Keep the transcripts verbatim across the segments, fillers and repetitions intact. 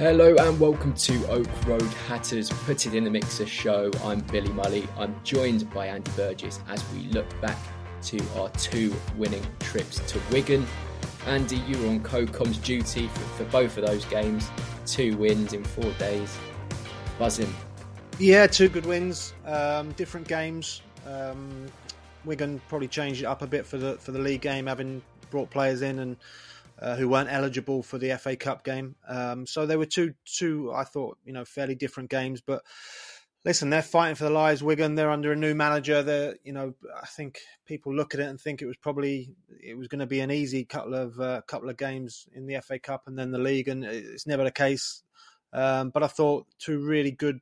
Hello and welcome to Oak Road Hatters Put It In The Mixer show. I'm Billy Mully. I'm joined by Andy Burgess as we look back to our two winning trips to Wigan. Andy, you were on co-com's duty for, for both of those games. Two wins in four days. Buzzing. Yeah, two good wins. Um, different games. Um, Wigan probably changed it up a bit for the for the league game, having brought players in and Uh, who weren't eligible for the F A Cup game. Um, so they were two, two I thought, you know, fairly different games. But listen, they're fighting for their lives, Wigan. They're under a new manager. They're, you know, I think people look at it and think it was probably, it was going to be an easy couple of uh, couple of games in the F A Cup and then the league. And it's never the case. Um, but I thought two really good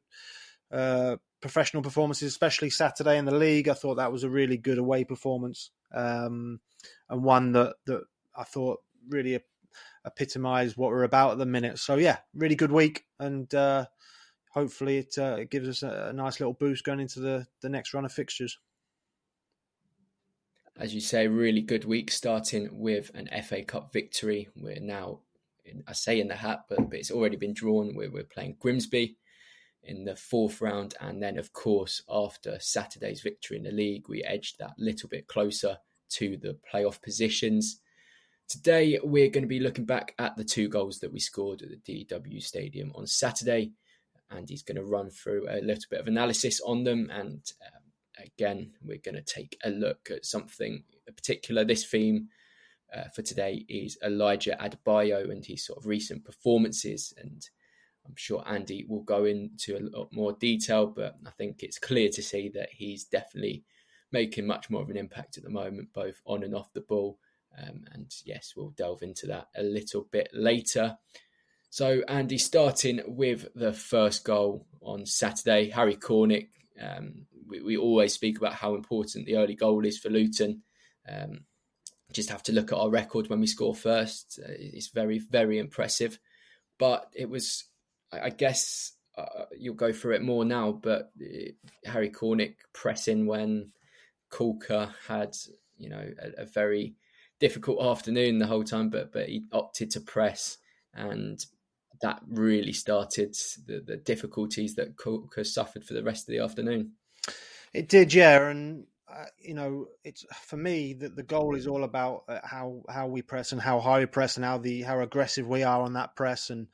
uh, professional performances, especially Saturday in the league. I thought that was a really good away performance. Um, and one that, that I thought, really epitomise what we're about at the minute. So yeah, really good week, and uh, hopefully it, uh, it gives us a, a nice little boost going into the, the next run of fixtures. As you say, really good week, starting with an F A Cup victory. We're now, in, I say in the hat, but, but it's already been drawn. We're, we're playing Grimsby in the fourth round, and then of course after Saturday's victory in the league, we edged that little bit closer to the playoff positions. Today, we're going to be looking back at the two goals that we scored at the D W Stadium on Saturday. Andy's going to run through a little bit of analysis on them. And um, again, we're going to take a look at something in particular. This theme uh, for today is Elijah Adebayo and his sort of recent performances. And I'm sure Andy will go into a lot more detail, but I think it's clear to see that he's definitely making much more of an impact at the moment, both on and off the ball. Um, and yes, we'll delve into that a little bit later. So, Andy, starting with the first goal on Saturday, Harry Cornick. Um, we, we always speak about how important the early goal is for Luton. Um, just have to look at our record when we score first. Uh, it's very, very impressive. But it was, I guess, uh, you'll go through it more now, but it, Harry Cornick pressing when Kulka had, you know, a, a very difficult afternoon the whole time, but but he opted to press, and that really started the, the difficulties that Kulka suffered for the rest of the afternoon. It did, yeah, and uh, you know, it's for me that the goal is all about uh, how how we press and how high we press and how the how aggressive we are on that press, and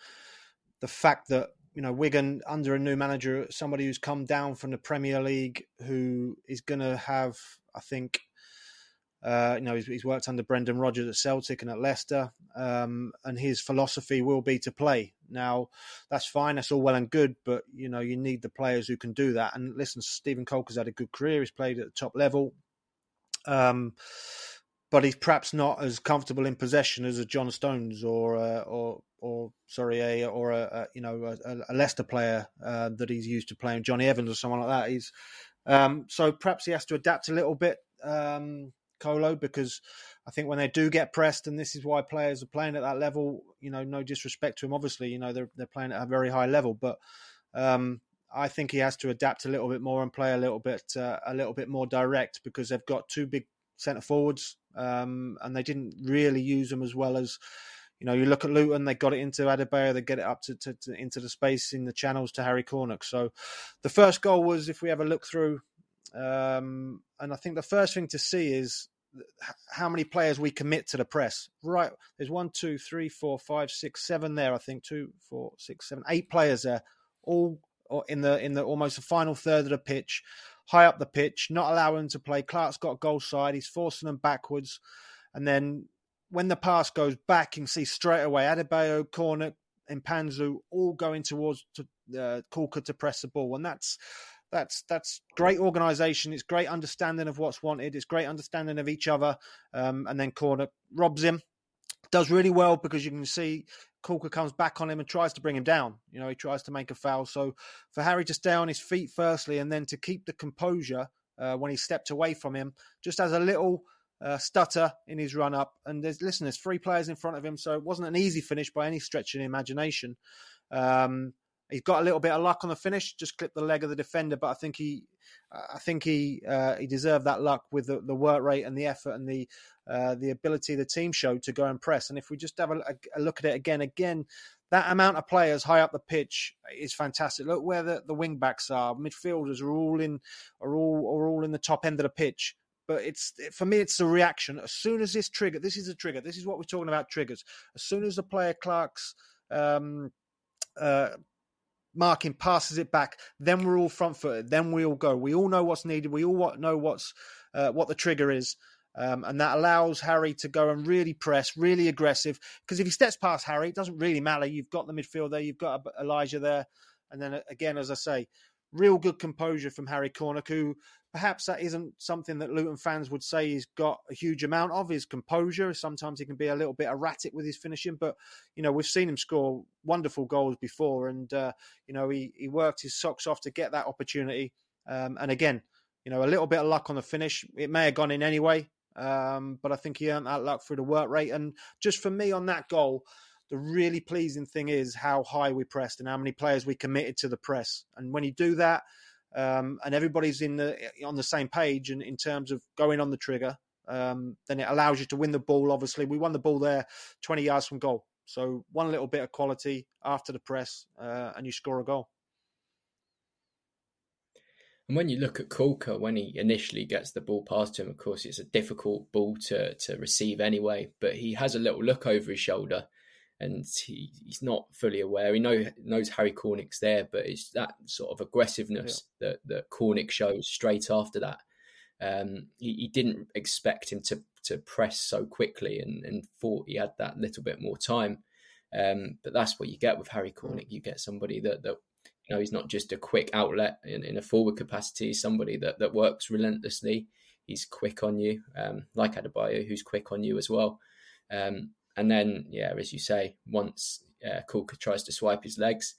the fact that, you know, Wigan under a new manager, somebody who's come down from the Premier League, who is going to have, I think. Uh, you know, he's, he's worked under Brendan Rodgers at Celtic and at Leicester, um, and his philosophy will be to play. Now, that's fine. That's all well and good, but, you know, you need the players who can do that. And listen, Stephen Cole has had a good career. He's played at the top level. Um, but he's perhaps not as comfortable in possession as a John Stones or uh, or or sorry a or a, a you know a, a Leicester player uh, that he's used to playing, Johnny Evans or someone like that. He's um, so perhaps he has to adapt a little bit, um, Colo, because I think when they do get pressed, and this is why players are playing at that level, you know, no disrespect to him, obviously, you know, they're they're playing at a very high level, but um, I think he has to adapt a little bit more and play a little bit uh, a little bit more direct, because they've got two big centre forwards, um, and they didn't really use them as well as, you know, you look at Luton, they got it into Adebayo, they get it up to, to, to into the space in the channels to Harry Cornick. So the first goal was, if we have a look through, um, and I think the first thing to see is how many players we commit to the press. Right, there's one, two, three, four, five, six, seven there. I think two, four, six, seven, eight players there, all in the in the almost the final third of the pitch, high up the pitch, not allowing them to play. Clark's got a goal side, he's forcing them backwards, and then when the pass goes back, you can see straight away Adebayo, Cornick, and Panzu all going towards Kulka to, uh, to press the ball, and that's. That's that's great organisation. It's great understanding of what's wanted. It's great understanding of each other. Um, and then Cornick robs him. Does really well, because you can see Kulka comes back on him and tries to bring him down. You know, he tries to make a foul. So for Harry to stay on his feet firstly, and then to keep the composure uh, when he stepped away from him, just has a little uh, stutter in his run up. And there's listen, there's three players in front of him, so it wasn't an easy finish by any stretch of the imagination. Um, He's got a little bit of luck on the finish, just clipped the leg of the defender, but I think he, I think he, uh, he deserved that luck with the, the work rate and the effort and the uh, the ability the team showed to go and press. And if we just have a, a look at it again, again, that amount of players high up the pitch is fantastic. Look where the, the wing backs are, midfielders are all in, are all are all in the top end of the pitch. But it's for me, it's the reaction. As soon as this trigger, this is a trigger. This is what we're talking about, triggers. As soon as the player Clark's. Um, uh, Marking passes it back, then we're all front footed. Then we all go. We all know what's needed. We all know what's uh, what the trigger is, um, and that allows Harry to go and really press, really aggressive. Because if he steps past Harry, it doesn't really matter. You've got the midfield there. You've got Elijah there, and then again, as I say, real good composure from Harry Cornick, who perhaps that isn't something that Luton fans would say he's got a huge amount of, his composure. Sometimes he can be a little bit erratic with his finishing, but, you know, we've seen him score wonderful goals before, and, uh, you know, he, he worked his socks off to get that opportunity. Um, and again, you know, a little bit of luck on the finish. It may have gone in anyway, um, but I think he earned that luck through the work rate. And just for me on that goal, the really pleasing thing is how high we pressed and how many players we committed to the press. And when you do that, um, and everybody's in the on the same page, and in terms of going on the trigger, um, then it allows you to win the ball. Obviously, we won the ball there, twenty yards from goal. So one little bit of quality after the press, uh, and you score a goal. And when you look at Kulka, when he initially gets the ball past him, of course, it's a difficult ball to to receive anyway. But he has a little look over his shoulder. And he, he's not fully aware. He know, knows Harry Cornick's there, but it's that sort of aggressiveness yeah. that, that Cornick shows straight after that. Um, he, he didn't expect him to to press so quickly, and, and thought he had that little bit more time. Um, but that's what you get with Harry Cornick. You get somebody that, that you know, he's not just a quick outlet in, in a forward capacity, somebody that, that works relentlessly. He's quick on you, um, like Adebayo, who's quick on you as well. Um And then, yeah, as you say, once uh, Kulka tries to swipe his legs,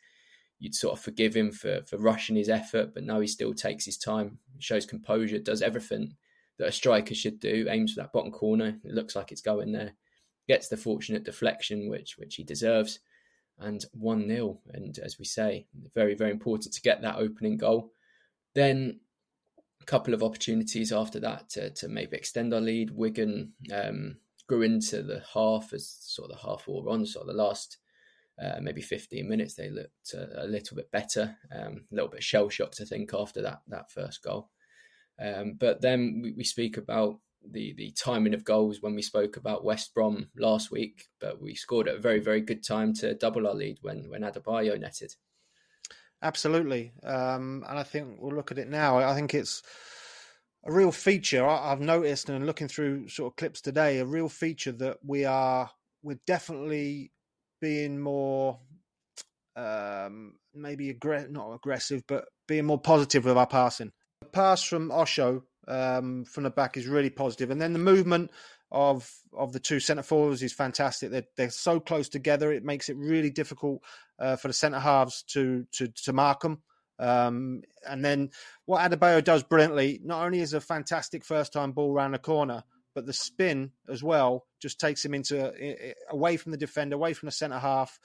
you'd sort of forgive him for, for rushing his effort. But no, he still takes his time, shows composure, does everything that a striker should do, aims for that bottom corner. It looks like it's going there. Gets the fortunate deflection, which which he deserves. And one nil. And as we say, very, very important to get that opening goal. Then a couple of opportunities after that to, to maybe extend our lead. Wigan... Um, grew into the half as sort of the half wore on, sort of the last uh, maybe fifteen minutes they looked a, a little bit better, um, a little bit shell-shocked I think after that that first goal. Um, but then we, we speak about the, the timing of goals when we spoke about West Brom last week, but we scored at a very, very good time to double our lead when, when Adebayo netted. Absolutely. Um, and I think we'll look at it now. I think it's a real feature I've noticed, and looking through sort of clips today, a real feature that we are, we're definitely being more, um, maybe aggr- not aggressive, but being more positive with our passing. The pass from Osho um, from the back is really positive. And then the movement of of the two centre forwards is fantastic. They're, they're so close together, it makes it really difficult uh, for the centre halves to to to mark them. Um, and then what Adebayo does brilliantly, not only is a fantastic first-time ball round the corner, but the spin as well just takes him into away from the defender, away from the centre half.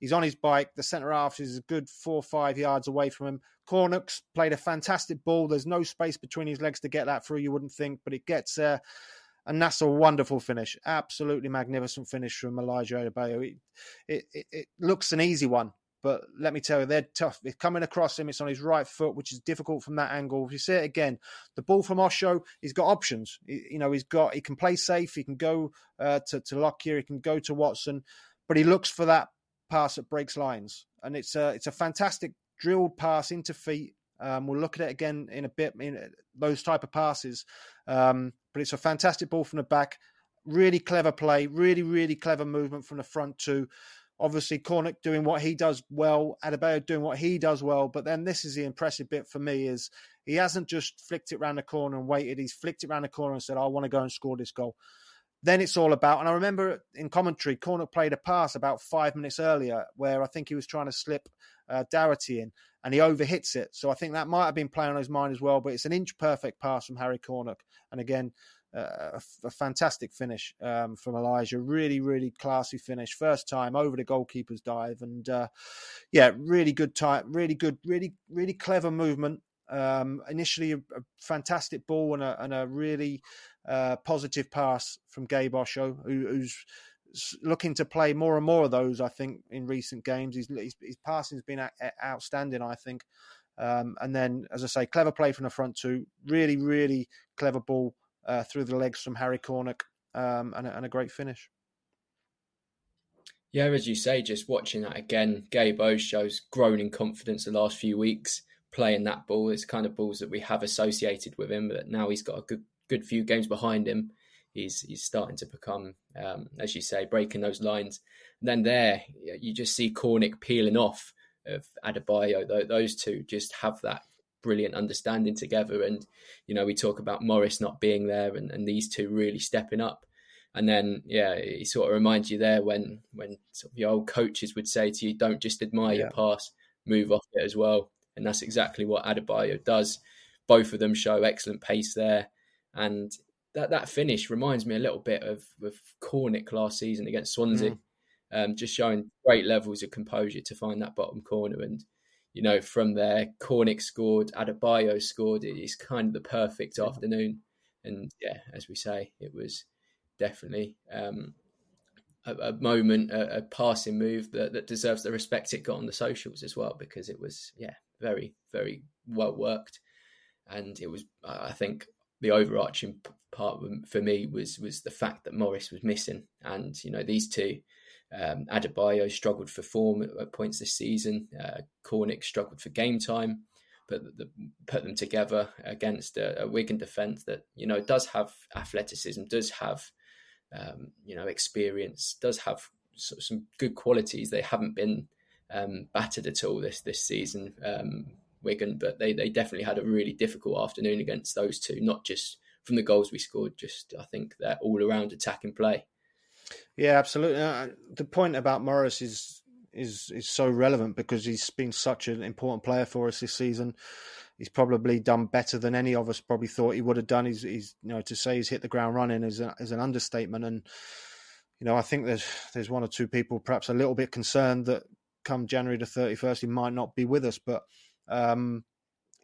He's on his bike. The centre half is a good four or five yards away from him. Cornick's played a fantastic ball. There's no space between his legs to get that through, you wouldn't think, but it gets there. And that's a wonderful finish. Absolutely magnificent finish from Elijah Adebayo. It, it, it, it looks an easy one, but let me tell you, they're tough. It's coming across him. It's on his right foot, which is difficult from that angle. If you see it again, the ball from Osho, he's got options. He, you know, he's got, he can play safe. He can go uh, to, to Lockyer. He can go to Watson, but he looks for that pass that breaks lines. And it's a, it's a fantastic drilled pass into feet. Um, we'll look at it again in a bit, in those type of passes. Um, but it's a fantastic ball from the back. Really clever play. Really, really clever movement from the front too. Obviously, Cornick doing what he does well, Adebayo doing what he does well. But then this is the impressive bit for me is he hasn't just flicked it around the corner and waited. He's flicked it around the corner and said, I want to go and score this goal. Then it's all about, and I remember in commentary, Cornick played a pass about five minutes earlier where I think he was trying to slip uh, Doherty in and he overhits it. So I think that might have been playing on his mind as well, but it's an inch perfect pass from Harry Cornick. And again, Uh, a, a fantastic finish um, from Elijah. Really, really classy finish. First time over the goalkeeper's dive, and uh, yeah, really good time. Really good. Really, really clever movement. Um, initially, a, a fantastic ball and a, and a really uh, positive pass from Gabe Osho, who, who's looking to play more and more of those. I think in recent games, he's, he's, his passing has been a, a outstanding. I think, um, and then as I say, clever play from the front too. Really, really clever ball. Uh, through the legs from Harry Cornick, um, and, and a great finish. Yeah, as you say, just watching that again, Gabe Osho's grown in confidence the last few weeks, playing that ball. It's kind of balls that we have associated with him, but now he's got a good good few games behind him. He's he's starting to become, um, as you say, breaking those lines. And then there, you just see Cornick peeling off of Adebayo. Those two just have that brilliant understanding together. And, you know, we talk about Morris not being there and, and these two really stepping up. And then, yeah, he sort of reminds you there when, when sort of your old coaches would say to you, don't just admire yeah. your pass, move off it as well. And that's exactly what Adebayo does. Both of them show excellent pace there. And that, that finish reminds me a little bit of, of Cornick last season against Swansea, mm. um, just showing great levels of composure to find that bottom corner. And, you know, from there, Cornick scored, Adebayo scored. It's kind of the perfect yeah. afternoon. And yeah, as we say, it was definitely um, a, a moment, a, a passing move that, that deserves the respect it got on the socials as well, because it was, yeah, very, very well worked. And it was, I think, the overarching part for me was was the fact that Morris was missing. And, you know, these two, Um, Adebayo struggled for form at, at points this season. Uh, Cornick struggled for game time, but the, put them together against a, a Wigan defence that, you know, does have athleticism, does have, um, you know, experience, does have sort of some good qualities. They haven't been um, battered at all this this season, um, Wigan, but they, they definitely had a really difficult afternoon against those two, not just from the goals we scored, just I think their all-around attacking play. Yeah, absolutely. Uh, the point about Morris is is is so relevant because he's been such an important player for us this season. He's probably done better than any of us probably thought he would have done. He's, he's you know, to say he's hit the ground running is, a, is an understatement. And, you know, I think there's there's one or two people perhaps a little bit concerned that come January the thirty-first, he might not be with us. But, um,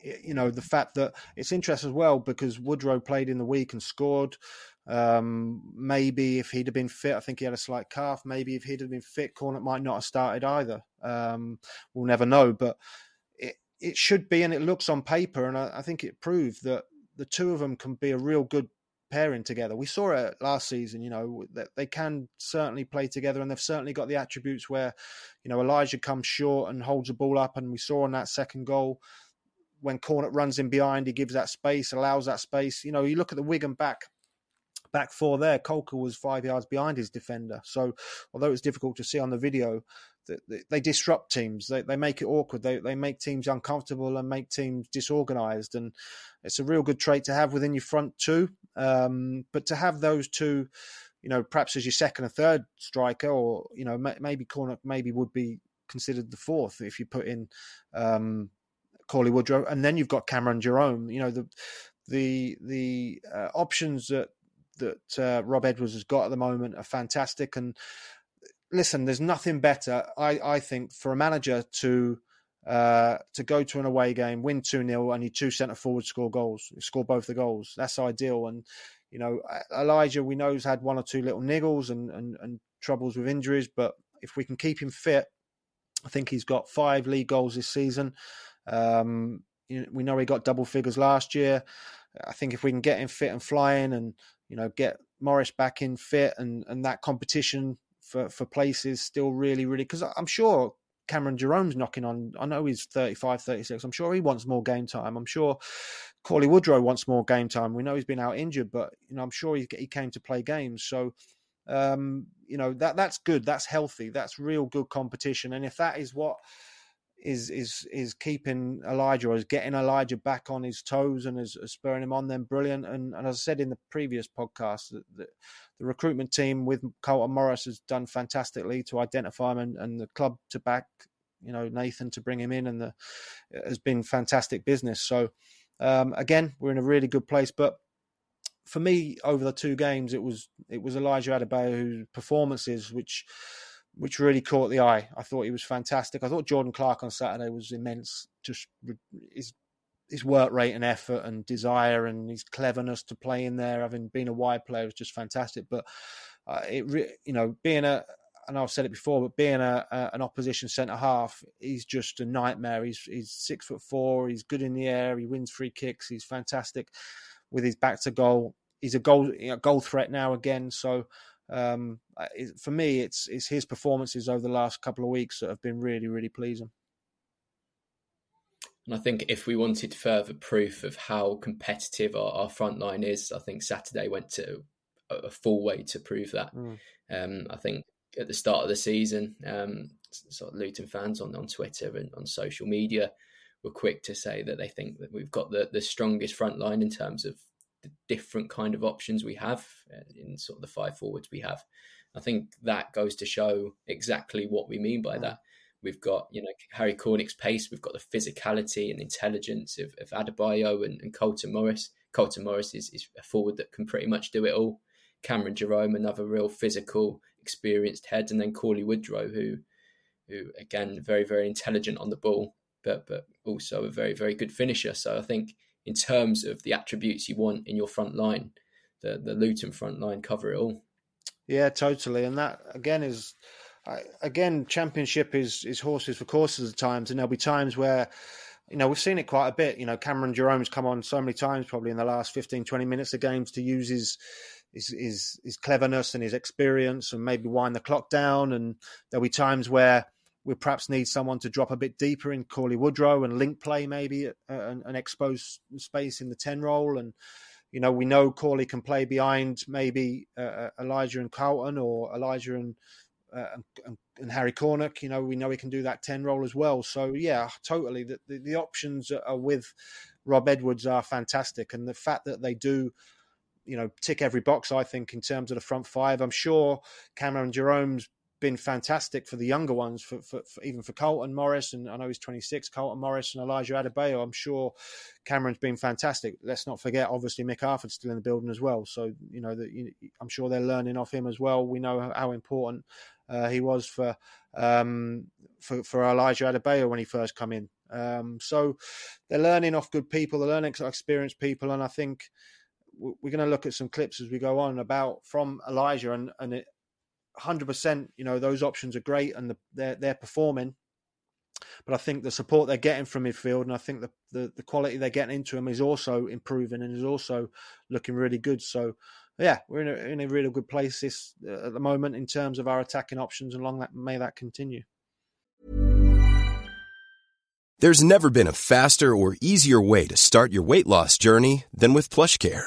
you know, the fact that it's interesting as well because Woodrow played in the week and scored. Um, maybe if he'd have been fit, I think he had a slight calf. Maybe if he'd have been fit, Cornick might not have started either. Um, we'll never know, but it, it should be, and it looks on paper, and I, I think it proved that the two of them can be a real good pairing together. We saw it last season, you know, that they can certainly play together, and they've certainly got the attributes where, you know, Elijah comes short and holds the ball up, and we saw on that second goal, when Cornick runs in behind, he gives that space, allows that space. You know, you look at the Wigan back, back four there, Kulka was five yards behind his defender. So although it was difficult to see on the video, they, they disrupt teams. They they make it awkward. They they make teams uncomfortable and make teams disorganised. And it's a real good trait to have within your front two. Um, but to have those two, you know, perhaps as your second or third striker, or you know, maybe Cornick maybe would be considered the fourth if you put in um, Cauley Woodrow, and then you've got Cameron Jerome. You know, the the the uh, options that that uh, Rob Edwards has got at the moment are fantastic. And listen, there's nothing better, I, I think, for a manager to uh, to go to an away game, win two nil, and your two centre forwards score goals, score both the goals. That's ideal. And you know, Elijah, we know, has had one or two little niggles and, and, and troubles with injuries, but if we can keep him fit, I think he's got five league goals this season. Um, you know, we know he got double figures last year. I think if we can get him fit and flying, and you know, get Morris back in fit, and, and that competition for, for places still really, really, because I'm sure Cameron Jerome's knocking on. I know he's thirty-five, thirty-six. I'm sure he wants more game time. I'm sure Cauley Woodrow wants more game time. We know he's been out injured, but you know, I'm sure he, he came to play games. So, um, you know, that that's good. That's healthy. That's real good competition. And if that is what is is is keeping Elijah, or is getting Elijah back on his toes and is, is spurring him on, then brilliant. And, and as I said in the previous podcast, that the, the recruitment team with Colton Morris has done fantastically to identify him, and, and the club to back, you know, Nathan to bring him in, and the has been fantastic business. So um, again, we're in a really good place. But for me, over the two games, it was it was Elijah Adebayo's performances which. which really caught the eye. I thought he was fantastic. I thought Jordan Clark on Saturday was immense. Just his, his work rate and effort and desire and his cleverness to play in there, having been a wide player, was just fantastic. But uh, it, re- you know, being a, and I've said it before, but being a, a an opposition centre half, he's just a nightmare. He's he's six foot four. He's good in the air. He wins free kicks. He's fantastic with his back to goal. He's a goal a goal threat now again. So. Um, for me, it's it's his performances over the last couple of weeks that have been really, really pleasing. And I think if we wanted further proof of how competitive our, our front line is, I think Saturday went to a full way to prove that. Mm. Um, I think at the start of the season, um, sort of Luton fans on, on Twitter and on social media were quick to say that they think that we've got the, the strongest front line in terms of the different kind of options we have in sort of the five forwards we have. I think that goes to show exactly what we mean by that. We've got, you know, Harry Cornick's pace. We've got the physicality and intelligence of, of Adebayo and, and Colton Morris. Colton Morris is, is a forward that can pretty much do it all. Cameron Jerome, another real physical, experienced head. And then Cauley Woodrow, who, who again, very, very intelligent on the ball, but but also a very, very good finisher. So I think in terms of the attributes you want in your front line, the, the Luton front line cover it all. Yeah, totally. And that, again, is, again, Championship is, is horses for courses at times. And there'll be times where, you know, we've seen it quite a bit. You know, Cameron Jerome's come on so many times probably in the last fifteen, twenty minutes of games to use his his, his, his cleverness and his experience and maybe wind the clock down. And there'll be times where we perhaps need someone to drop a bit deeper in Cauley Woodrow and link play maybe uh, and, and expose space in the ten role. And, you know, we know Cauley can play behind maybe uh, Elijah and Carlton or Elijah and, uh, and and Harry Cornick. You know, we know he can do that ten role as well. So, yeah, totally. The, the, the options are with Rob Edwards are fantastic. And the fact that they do, you know, tick every box, I think, in terms of the front five. I'm sure Cameron Jerome's been fantastic for the younger ones, for, for, for even for Colton Morris, and I know he's twenty-six, Colton Morris and Elijah Adebayo. I'm sure Cameron's been fantastic. Let's not forget, obviously, Mick Harford's still in the building as well. So, you know, the, I'm sure they're learning off him as well. We know how important uh, he was for, um, for for Elijah Adebayo when he first come in. Um, so they're learning off good people. They're learning off experienced people. And I think we're going to look at some clips as we go on about from Elijah and, and it, one hundred percent, you know, those options are great and the, they're, they're performing. But I think the support they're getting from midfield and I think the, the, the quality they're getting into him is also improving and is also looking really good. So, yeah, we're in a, in a really good place this, uh, at the moment in terms of our attacking options, and long that, may that continue. There's never been a faster or easier way to start your weight loss journey than with PlushCare.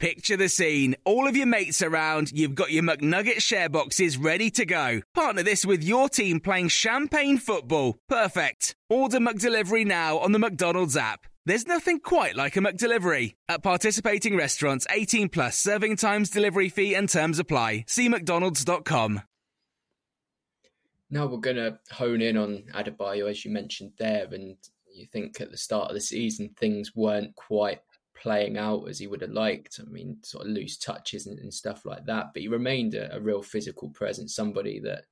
Picture the scene. All of your mates around, you've got your McNugget share boxes ready to go. Partner this with your team playing champagne football. Perfect. Order McDelivery now on the McDonald's app. There's nothing quite like a McDelivery. At participating restaurants, eighteen plus, serving times, delivery fee and terms apply. See mcdonalds dot com. Now we're going to hone in on Adebayo, as you mentioned there, and you think at the start of the season things weren't quite playing out as he would have liked. I mean, sort of loose touches and, and stuff like that. But he remained a, a real physical presence, somebody that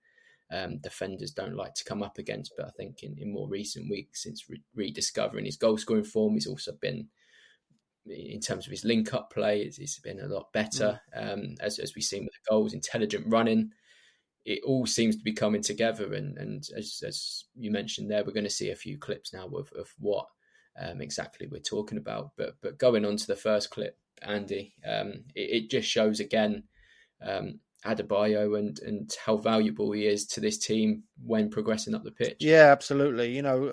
um, defenders don't like to come up against. But I think in, in more recent weeks, since re- rediscovering his goal-scoring form, he's also been, in terms of his link-up play, he's been a lot better, mm. um, as, as we've seen with the goals, intelligent running. It all seems to be coming together. And, and as, as you mentioned there, we're going to see a few clips now of, of what Um, exactly we're talking about. But but going on to the first clip, Andy, um, it, it just shows again um, Adebayo and, and how valuable he is to this team when progressing up the pitch. Yeah, absolutely. You know,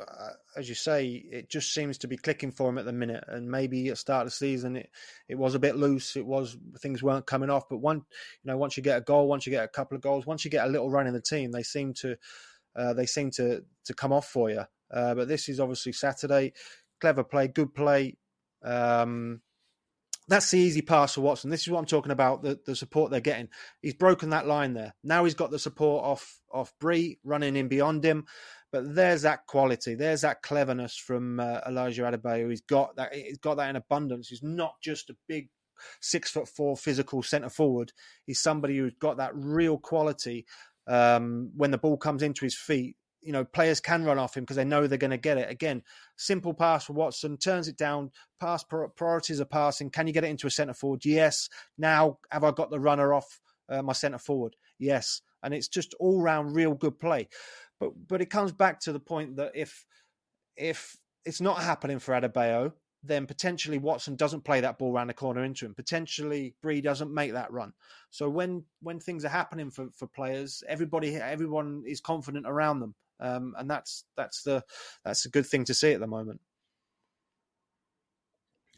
as you say, it just seems to be clicking for him at the minute. And maybe at the start of the season, it, it was a bit loose. It was, things weren't coming off. But one, you know, once you get a goal, once you get a couple of goals, once you get a little run in the team, they seem to uh, they seem to to come off for you. Uh, but this is obviously Saturday. Clever play, good play. Um, that's the easy pass for Watson. This is what I'm talking about, the, the support they're getting. He's broken that line there. Now he's got the support off, off Bree, running in behind him. But there's that quality. There's that cleverness from uh, Elijah Adebayo. He's got that, he's got that in abundance. He's not just a big six foot four physical centre-forward. He's somebody who's got that real quality um, when the ball comes into his feet. You know, players can run off him because they know they're going to get it. Again, simple pass for Watson, turns it down. Pass priorities are passing. Can you get it into a centre forward? Yes. Now, have I got the runner off uh, my centre forward? Yes. And it's just all round real good play. But but it comes back to the point that if if it's not happening for Adebayo, then potentially Watson doesn't play that ball around the corner into him. Potentially Bree doesn't make that run. So when when things are happening for, for players, everybody everyone is confident around them. Um, and that's that's the that's a good thing to see at the moment.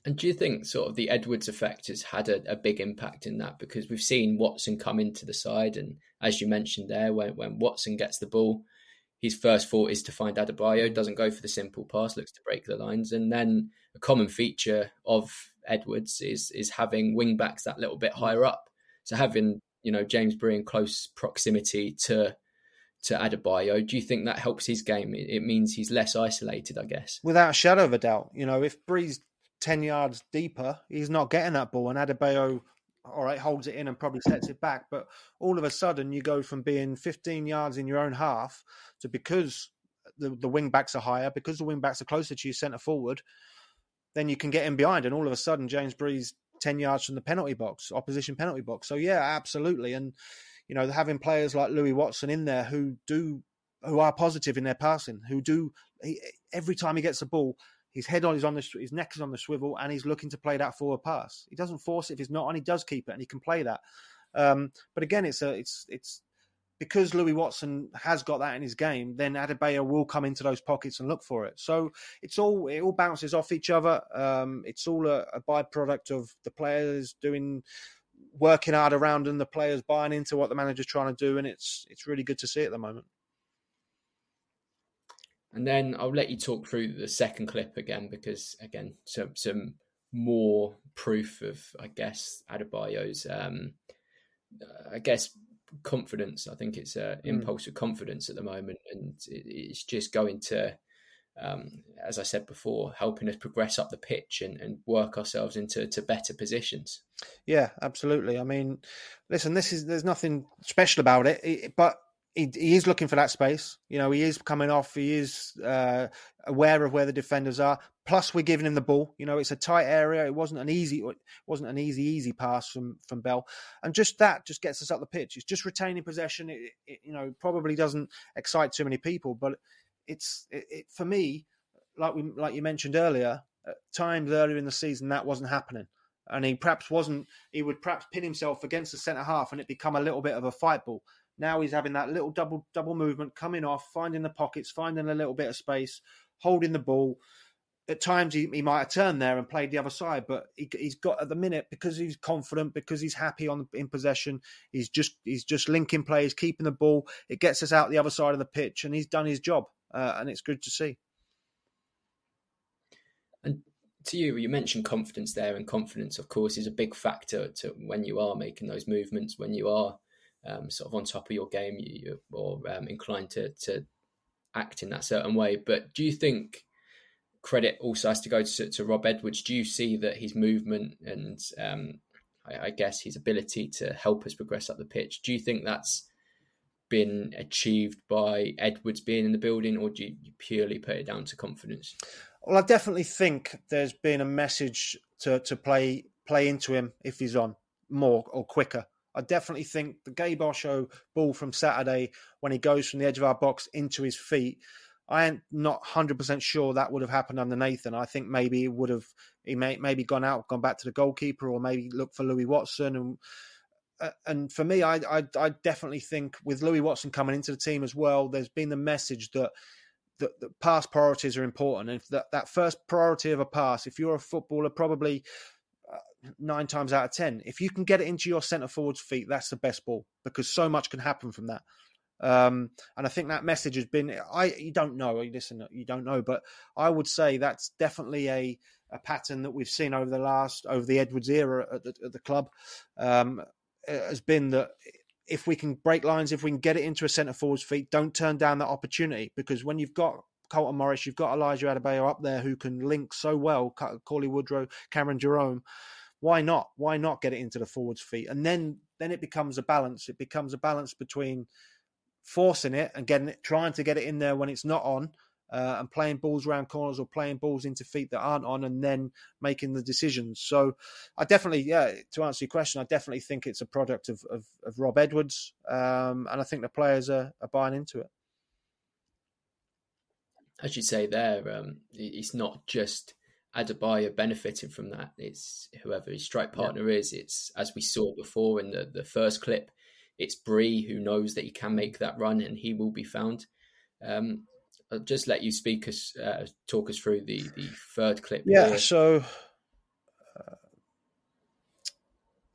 And do you think sort of the Edwards effect has had a, a big impact in that? Because we've seen Watson come into the side, and as you mentioned there, when, when Watson gets the ball, his first thought is to find Adebayo, doesn't go for the simple pass, looks to break the lines. And then a common feature of Edwards is is having wing backs that little bit higher up. So having, you know, James Bree in close proximity to to Adebayo, do you think that helps his game? It means he's less isolated, I guess. Without a shadow of a doubt. You know, if Bree's ten yards deeper, he's not getting that ball, and Adebayo, all right, holds it in and probably sets it back. But all of a sudden, you go from being fifteen yards in your own half to, because the, the wing backs are higher, because the wing backs are closer to your centre forward, then you can get in behind. And all of a sudden, James Bree's ten yards from the penalty box, opposition penalty box. So, yeah, absolutely. And, you know, having players like Louis Watson in there who do, who are positive in their passing, who do, he, every time he gets the ball, his head on is on the, his neck is on the swivel, and he's looking to play that forward pass. He doesn't force it if he's not on. He does keep it, and he can play that. Um, but again, it's a, it's, it's because Louis Watson has got that in his game. Then Adebayo will come into those pockets and look for it. So it's all, it all bounces off each other. Um, it's all a, a byproduct of the players doing, working hard around, and the players buying into what the manager's trying to do, and it's it's really good to see at the moment. And then I'll let you talk through the second clip again, because again, some some more proof of, I guess, Adebayo's, um, I guess, confidence. I think it's an mm. impulse of confidence at the moment, and it, it's just going to, um, as I said before, helping us progress up the pitch and, and work ourselves into to better positions. Yeah, absolutely. I mean, listen, this is there's nothing special about it, but he, he is looking for that space. You know, he is coming off. He is uh, aware of where the defenders are. Plus, we're giving him the ball. You know, it's a tight area. It wasn't an easy, it wasn't an easy, easy pass from, from Bell. And just that just gets us up the pitch. It's just retaining possession. It, it you know, probably doesn't excite too many people, but it's it, it for me, like we like you mentioned earlier, at times earlier in the season that wasn't happening. And he perhaps wasn't, he would perhaps pin himself against the centre half and it become a little bit of a fight ball. Now he's having that little double double movement, coming off, finding the pockets, finding a little bit of space, holding the ball. At times he, he might have turned there and played the other side, but he, he's got at the minute, because he's confident, because he's happy on in possession. He's just he's just linking plays, keeping the ball. It gets us out the other side of the pitch, and he's done his job, uh, and it's good to see. And to you, you mentioned confidence there, and confidence, of course, is a big factor to when you are making those movements, when you are um, sort of on top of your game, you, or um, inclined to to act in that certain way. But do you think credit also has to go to, to Rob Edwards? Do you see that his movement and um, I, I guess his ability to help us progress up the pitch, do you think that's been achieved by Edwards being in the building, or do you, you purely put it down to confidence? Well, I definitely think there's been a message to, to play play into him if he's on more or quicker. I definitely think the Gabe Osho ball from Saturday, when he goes from the edge of our box into his feet, I am not one hundred percent sure that would have happened under Nathan. I think maybe it would have, he may, maybe gone out, gone back to the goalkeeper, or maybe looked for Louis Watson. And uh, and for me, I, I I definitely think with Louis Watson coming into the team as well, there's been the message that that, that pass priorities are important. And if that, that first priority of a pass, if you're a footballer, probably uh, nine times out of ten, if you can get it into your centre forward's feet, that's the best ball, because so much can happen from that. Um, and I think that message has been, I you don't know, listen, you don't know, but I would say that's definitely a, a pattern that we've seen over the last, over the Edwards era at the, at the club, um, has been that if we can break lines, if we can get it into a centre forward's feet, don't turn down that opportunity, because when you've got Colton Morris, you've got Elijah Adebayo up there who can link so well, Cauley Woodrow, Cameron Jerome, why not? Why not get it into the forward's feet? And then, then it becomes a balance. It becomes a balance between forcing it and getting it, trying to get it in there when it's not on, uh, and playing balls around corners or playing balls into feet that aren't on, and then making the decisions. So I definitely, yeah, to answer your question, I definitely think it's a product of of, of Rob Edwards, um, and I think the players are, are buying into it. As you say there, um, it's not just Adebayo benefiting from that. It's whoever his strike partner yeah. is. It's, as we saw before in the, the first clip, it's Bree who knows that he can make that run, and he will be found. Um, I'll just let you speak us, uh, talk us through the, the third clip. Yeah, here. so uh,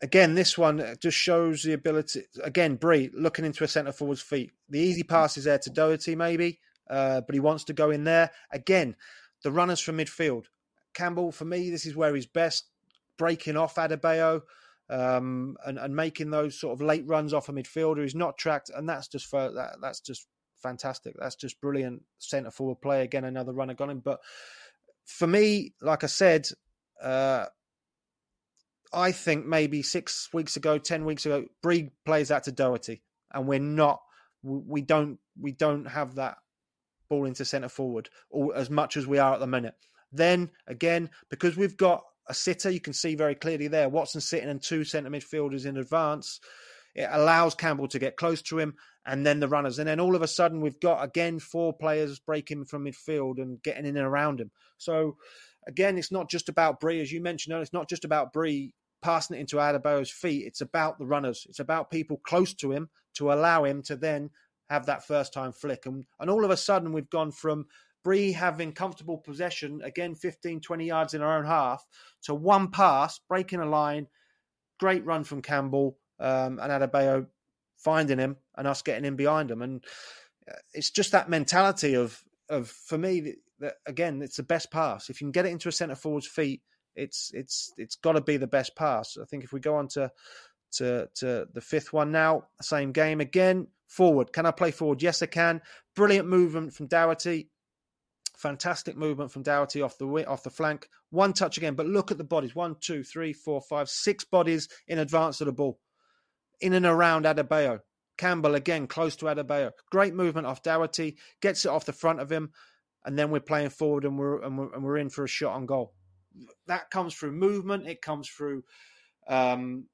again, this one just shows the ability. Again, Bree looking into a centre forward's feet. The easy pass is there to Doherty, maybe, uh, but he wants to go in there. Again, the runners from midfield. Campbell, for me, this is where he's best, breaking off Adebayo. Um, and, and making those sort of late runs off a midfielder who's not tracked, and that's just for, that, that's just fantastic. That's just brilliant centre forward play. Again, another runner gone in. But for me, like I said, uh, I think maybe six weeks ago, ten weeks ago, Bree plays that to Doherty, and we're not, we don't, we don't have that ball into centre forward or as much as we are at the minute. Then again, because we've got a sitter, you can see very clearly there, Watson sitting and two centre midfielders in advance. It allows Campbell to get close to him, and then the runners. And then all of a sudden, we've got, again, four players breaking from midfield and getting in and around him. So, again, it's not just about Bree, as you mentioned earlier, it's not just about Bree passing it into Adebayo's feet. It's about the runners. It's about people close to him to allow him to then have that first-time flick. And, and all of a sudden, we've gone from Bree having comfortable possession, again, fifteen, twenty yards in our own half, to one pass, breaking a line, great run from Campbell, um, and Adebayo finding him and us getting in behind him. And it's just that mentality of, of for me, that, that again, it's the best pass. If you can get it into a centre forward's feet, it's it's it's got to be the best pass. I think if we go on to, to, to the fifth one now, same game again, forward. Can I play forward? Yes, I can. Brilliant movement from Doherty. Fantastic movement from Doherty off the off the flank. One touch again, but look at the bodies. One, two, three, four, five, six bodies in advance of the ball. In and around Adebayo. Campbell again close to Adebayo. Great movement off Doherty, gets it off the front of him, and then we're playing forward and we're and we're, and we're in for a shot on goal. That comes through movement. It comes through um,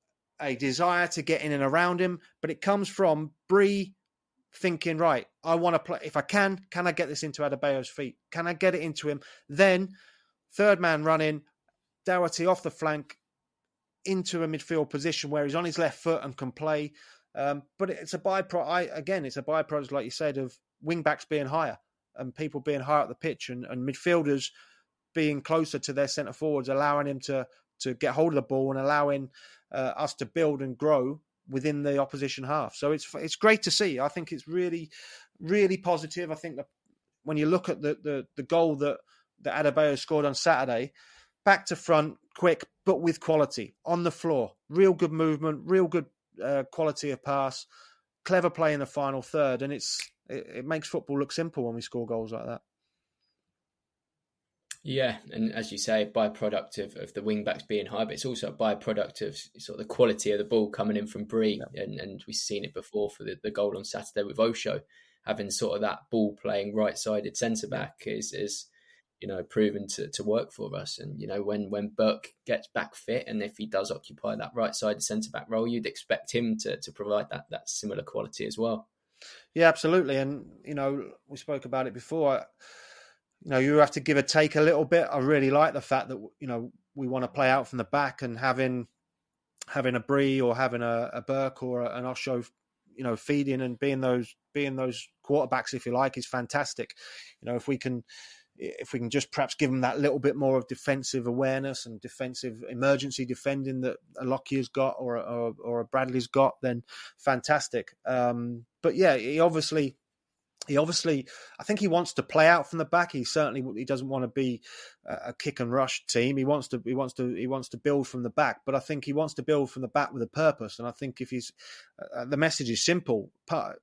a desire to get in and around him, but it comes from Bree thinking, right, I want to play. If I can, can I get this into Adebayo's feet? Can I get it into him? Then third man running, Doherty off the flank into a midfield position where he's on his left foot and can play. Um, but it's a byproduct. I, again, it's a byproduct, like you said, of wing backs being higher and people being higher up the pitch and, and midfielders being closer to their centre forwards, allowing him to to get hold of the ball and allowing uh, us to build and grow within the opposition half. So it's it's great to see. I think it's really, really positive. I think that when you look at the the, the goal that, that Adebayo scored on Saturday, back to front, quick, but with quality, on the floor, real good movement, real good uh, quality of pass, clever play in the final third. And it's it, it makes football look simple when we score goals like that. Yeah, and as you say, byproduct of, of the wing backs being high, but it's also a byproduct of sort of the quality of the ball coming in from Bree, yeah. and and we've seen it before for the, the goal on Saturday with Osho, having sort of that ball playing right sided centre back is is you know proven to, to work for us, and you know when when Burke gets back fit and if he does occupy that right sided centre back role, you'd expect him to to provide that that similar quality as well. Yeah, absolutely, and you know we spoke about it before. I, You know, you have to give or take a little bit. I really like the fact that, you know, we want to play out from the back, and having having a Bree or having a, a Burke or a, an Osho, you know, feeding and being those being those quarterbacks, if you like, is fantastic. You know, if we can if we can just perhaps give them that little bit more of defensive awareness and defensive emergency defending that a Lockyer's got or or, or a Bradley's got, then fantastic. Um, but yeah, he obviously. He obviously, I think he wants to play out from the back. He certainly he doesn't want to be a kick and rush team. He wants to he wants to he wants to build from the back. But I think he wants to build from the back with a purpose. And I think if he's uh, the message is simple. I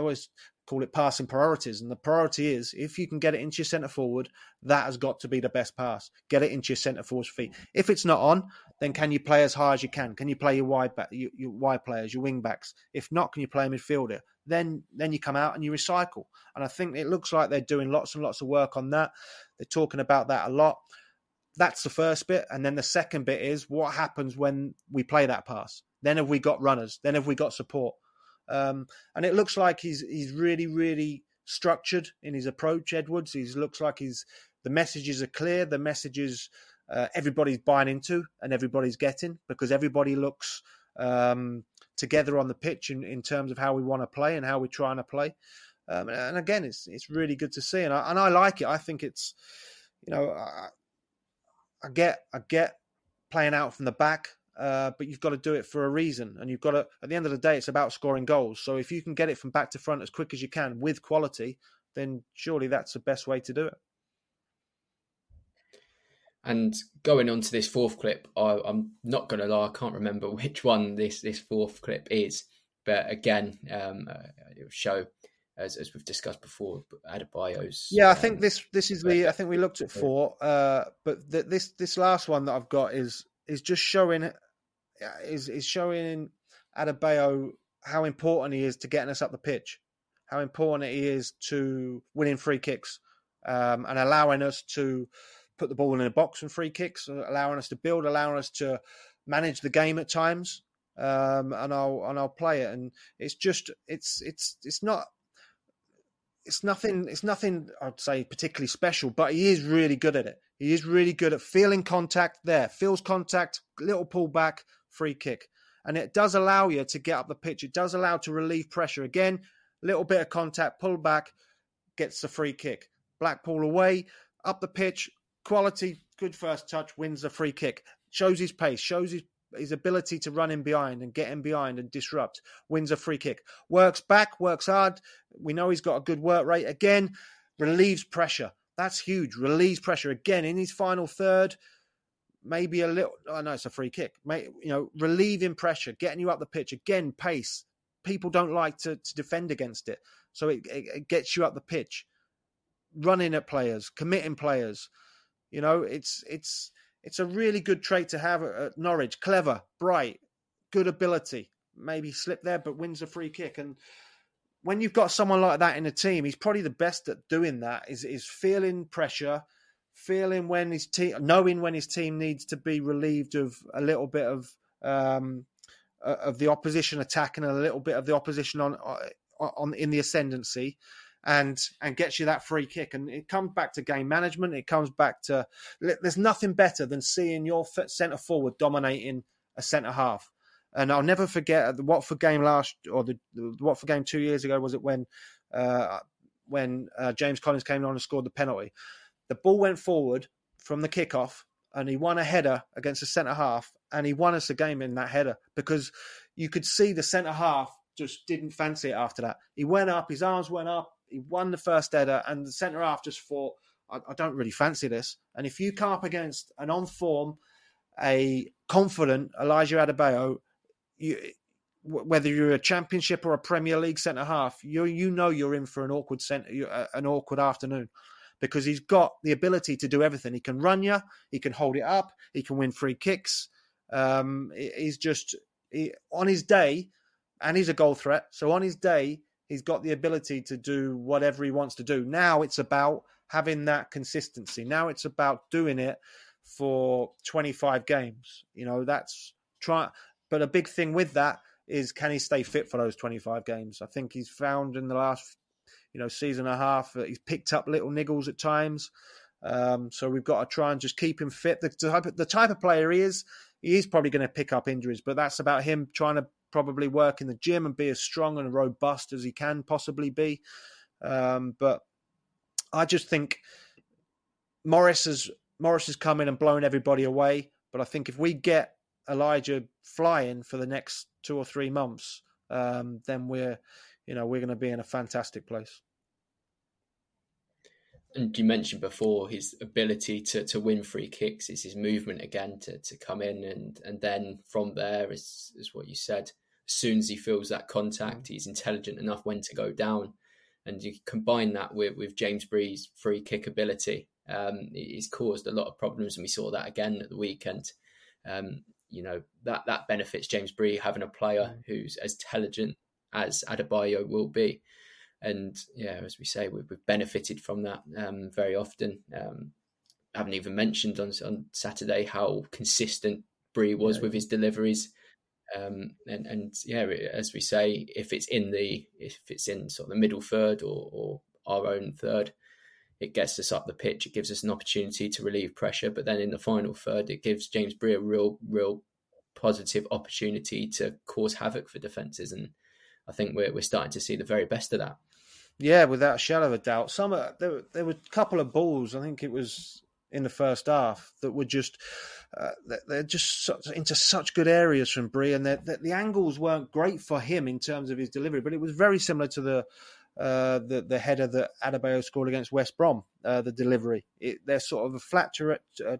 always call it passing priorities. And the priority is if you can get it into your centre forward, that has got to be the best pass. Get it into your centre forward's feet. If it's not on, then can you play as high as you can? Can you play your wide back, your, your wide players, your wing backs? If not, can you play a midfielder? Then then you come out and you recycle. And I think it looks like they're doing lots and lots of work on that. They're talking about that a lot. That's the first bit. And then the second bit is what happens when we play that pass? Then have we got runners? Then have we got support? Um, and it looks like he's he's really, really structured in his approach, Edwards. He looks like he's the messages are clear. The messages uh, everybody's buying into and everybody's getting, because everybody looks... Um, together on the pitch in, in terms of how we want to play and how we're trying to play. Um, and again, it's it's really good to see. And I, and I like it. I think it's, you know, I, I get I get playing out from the back, uh, but you've got to do it for a reason. And you've got to, at the end of the day, it's about scoring goals. So if you can get it from back to front as quick as you can with quality, then surely that's the best way to do it. And going on to this fourth clip, I, I'm not going to lie, I can't remember which one this, this fourth clip is. But again, um, uh, it will show, as as we've discussed before, Adebayo's... Yeah, I um, think this this is the... I think we looked at four, uh, but the, this this last one that I've got is is just showing... is is showing Adebayo how important he is to getting us up the pitch, how important he is to winning free kicks um, and allowing us to... put the ball in a box and free kicks, allowing us to build, allowing us to manage the game at times, um, and I'll and I'll play it. And it's just it's it's it's not it's nothing it's nothing I'd say particularly special, but he is really good at it. He is really good at feeling contact there, feels contact, little pullback, free kick, and it does allow you to get up the pitch. It does allow to relieve pressure again. Little bit of contact, pull back, gets the free kick. Blackpool away, up the pitch. Quality, good first touch, wins the free kick, shows his pace, shows his, his ability to run in behind and get in behind and disrupt, wins a free kick, works back, works hard. We know he's got a good work rate. Again, relieves pressure. That's huge. Relieves pressure again in his final third. Maybe a little, I know it's a free kick. May, you know, relieving pressure, getting you up the pitch. Again, pace. People don't like to, to defend against it. So it, it, it gets you up the pitch. Running at players, committing players. You know, it's it's it's a really good trait to have at Norwich. Clever, bright, good ability, maybe slipped there, but wins a free kick. And when you've got someone like that in a team, he's probably the best at doing that, is, is feeling pressure, feeling when his team, knowing when his team needs to be relieved of a little bit of um, of the opposition attack and a little bit of the opposition on on in the ascendancy, and and gets you that free kick. And it comes back to game management. It comes back to, there's nothing better than seeing your centre forward dominating a centre half. And I'll never forget at the Watford game last, or the, the Watford game two years ago, was it when uh, when uh, James Collins came on and scored the penalty? The ball went forward from the kickoff, and he won a header against a centre half, and he won us the game in that header, because you could see the centre half just didn't fancy it after that. He went up, his arms went up, he won the first header, and the centre half just thought, I, I don't really fancy this. And if you come up against an on form, a confident Elijah Adebayo, You, whether you're a Championship or a Premier League centre half, you you know you're in for an awkward centre, an awkward afternoon, because he's got the ability to do everything. He can run you, he can hold it up, he can win free kicks. Um, he's just he, on his day, and he's a goal threat. So on his day, he's got the ability to do whatever he wants to do. Now it's about having that consistency. Now it's about doing it for twenty-five games. You know, that's trying. But a big thing with that is, can he stay fit for those twenty-five games? I think he's found in the last, you know, season and a half that he's picked up little niggles at times. Um, so we've got to try and just keep him fit. The type of, the type of player he is, he is probably going to pick up injuries, but that's about him trying to probably work in the gym and be as strong and robust as he can possibly be. Um, but I just think Morris has, Morris has come in and blown everybody away. But I think if we get Elijah flying for the next two or three months, um, then we're, you know, we're going to be in a fantastic place. And you mentioned before his ability to, to win free kicks, is his movement again to, to come in, and and then from there is is what you said. As soon as he feels that contact, he's intelligent enough when to go down, and you combine that with with James Bree's free kick ability. Um, he's caused a lot of problems, and we saw that again at the weekend. Um, You know, that that benefits James Bree, having a player who's as intelligent as Adebayo will be. And, yeah, as we say, we've, we've benefited from that um, very often. Um, I haven't even mentioned on, on Saturday how consistent Bree was yeah. with his deliveries. Um, and, and, yeah, as we say, if it's in the if it's in sort of the middle third or, or our own third, it gets us up the pitch. It gives us an opportunity to relieve pressure. But then in the final third, it gives James Bree a real, real positive opportunity to cause havoc for defences. And I think we're we're starting to see the very best of that. Yeah, without a shadow of a doubt. Some there, there were a couple of balls, I think it was in the first half, that were just uh, they're just such, into such good areas from Bree, and that the angles weren't great for him in terms of his delivery. But it was very similar to the. Uh, the the header that Adebayo scored against West Brom, uh, the delivery. It, they're sort of a flat tra- uh,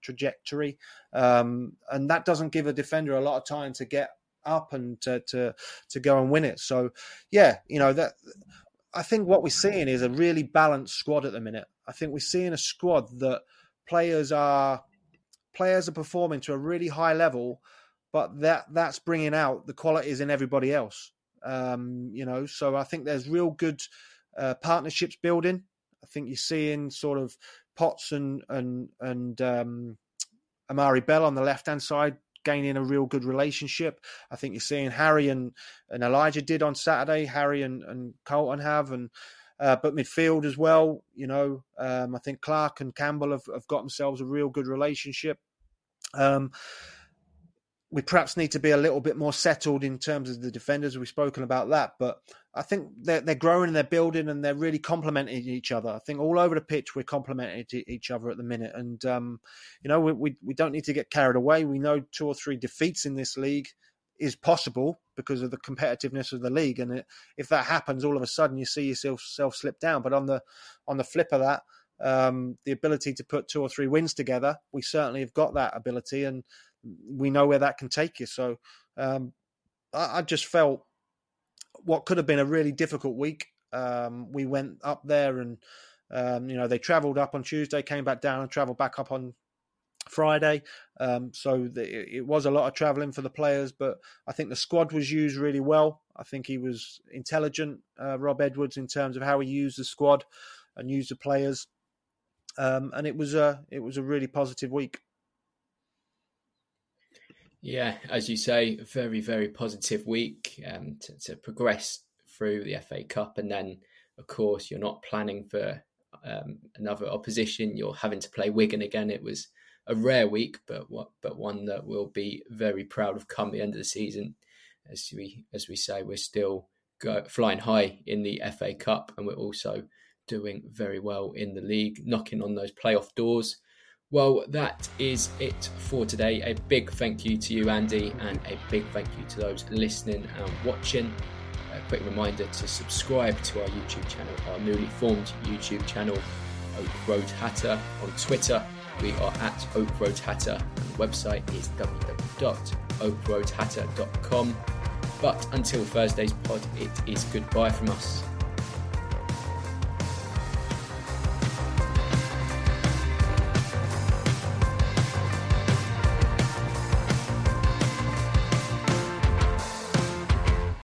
trajectory, um, and that doesn't give a defender a lot of time to get up and to, to to go and win it. So, yeah, you know that. I think what we're seeing is a really balanced squad at the minute. I think we're seeing a squad that players are players are performing to a really high level, but that that's bringing out the qualities in everybody else. Um, you know, so I think there's real good uh, partnerships building. I think you're seeing sort of Potts and and and um, Amari Bell on the left hand side gaining a real good relationship. I think you're seeing Harry and, and Elijah did on Saturday. Harry and, and Colton have, and uh, but midfield as well. You know, um, I think Clark and Campbell have, have got themselves a real good relationship. Um, We perhaps need to be a little bit more settled in terms of the defenders. We've spoken about that, but I think they're, they're growing and they're building and they're really complementing each other. I think all over the pitch, we're complementing each other at the minute. And, um, you know, we, we, we don't need to get carried away. We know two or three defeats in this league is possible because of the competitiveness of the league. And it, if that happens, all of a sudden you see yourself self slip down. But on the, on the flip of that, um, the ability to put two or three wins together, we certainly have got that ability. And, we know where that can take you. So um, I, I just felt what could have been a really difficult week. Um, we went up there and, um, you know, they travelled up on Tuesday, came back down and travelled back up on Friday. Um, so the, it was a lot of travelling for the players, but I think the squad was used really well. I think he was intelligent, uh, Rob Edwards, in terms of how he used the squad and used the players. Um, and it was a it was a really positive week. Yeah, as you say, very, very positive week um, to, to progress through the F A Cup. And then, of course, you're not planning for um, another opposition. You're having to play Wigan again. It was a rare week, but what, but one that we'll be very proud of come the end of the season. As we as we say, we're still go, flying high in the F A Cup, and we're also doing very well in the league, knocking on those playoff doors. Well, that is it for today. A big thank you to you, Andy, and a big thank you to those listening and watching. A quick reminder to subscribe to our YouTube channel, our newly formed YouTube channel, Oak Road Hatter. On Twitter, we are at Oak Road Hatter, and the website is w w w dot oak road hatter dot com. But until Thursday's pod, it is goodbye from us.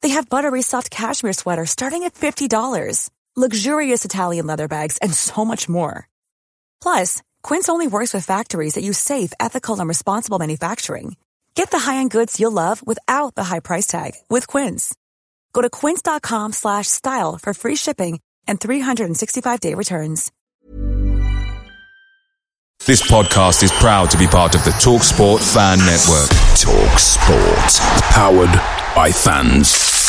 They have buttery soft cashmere sweaters starting at fifty dollars, luxurious Italian leather bags, and so much more. Plus, Quince only works with factories that use safe, ethical, and responsible manufacturing. Get the high-end goods you'll love without the high price tag with Quince. Go to quince dot com slash style for free shipping and three sixty-five day returns. This podcast is proud to be part of the TalkSport Fan Network. TalkSport. Powered by fans.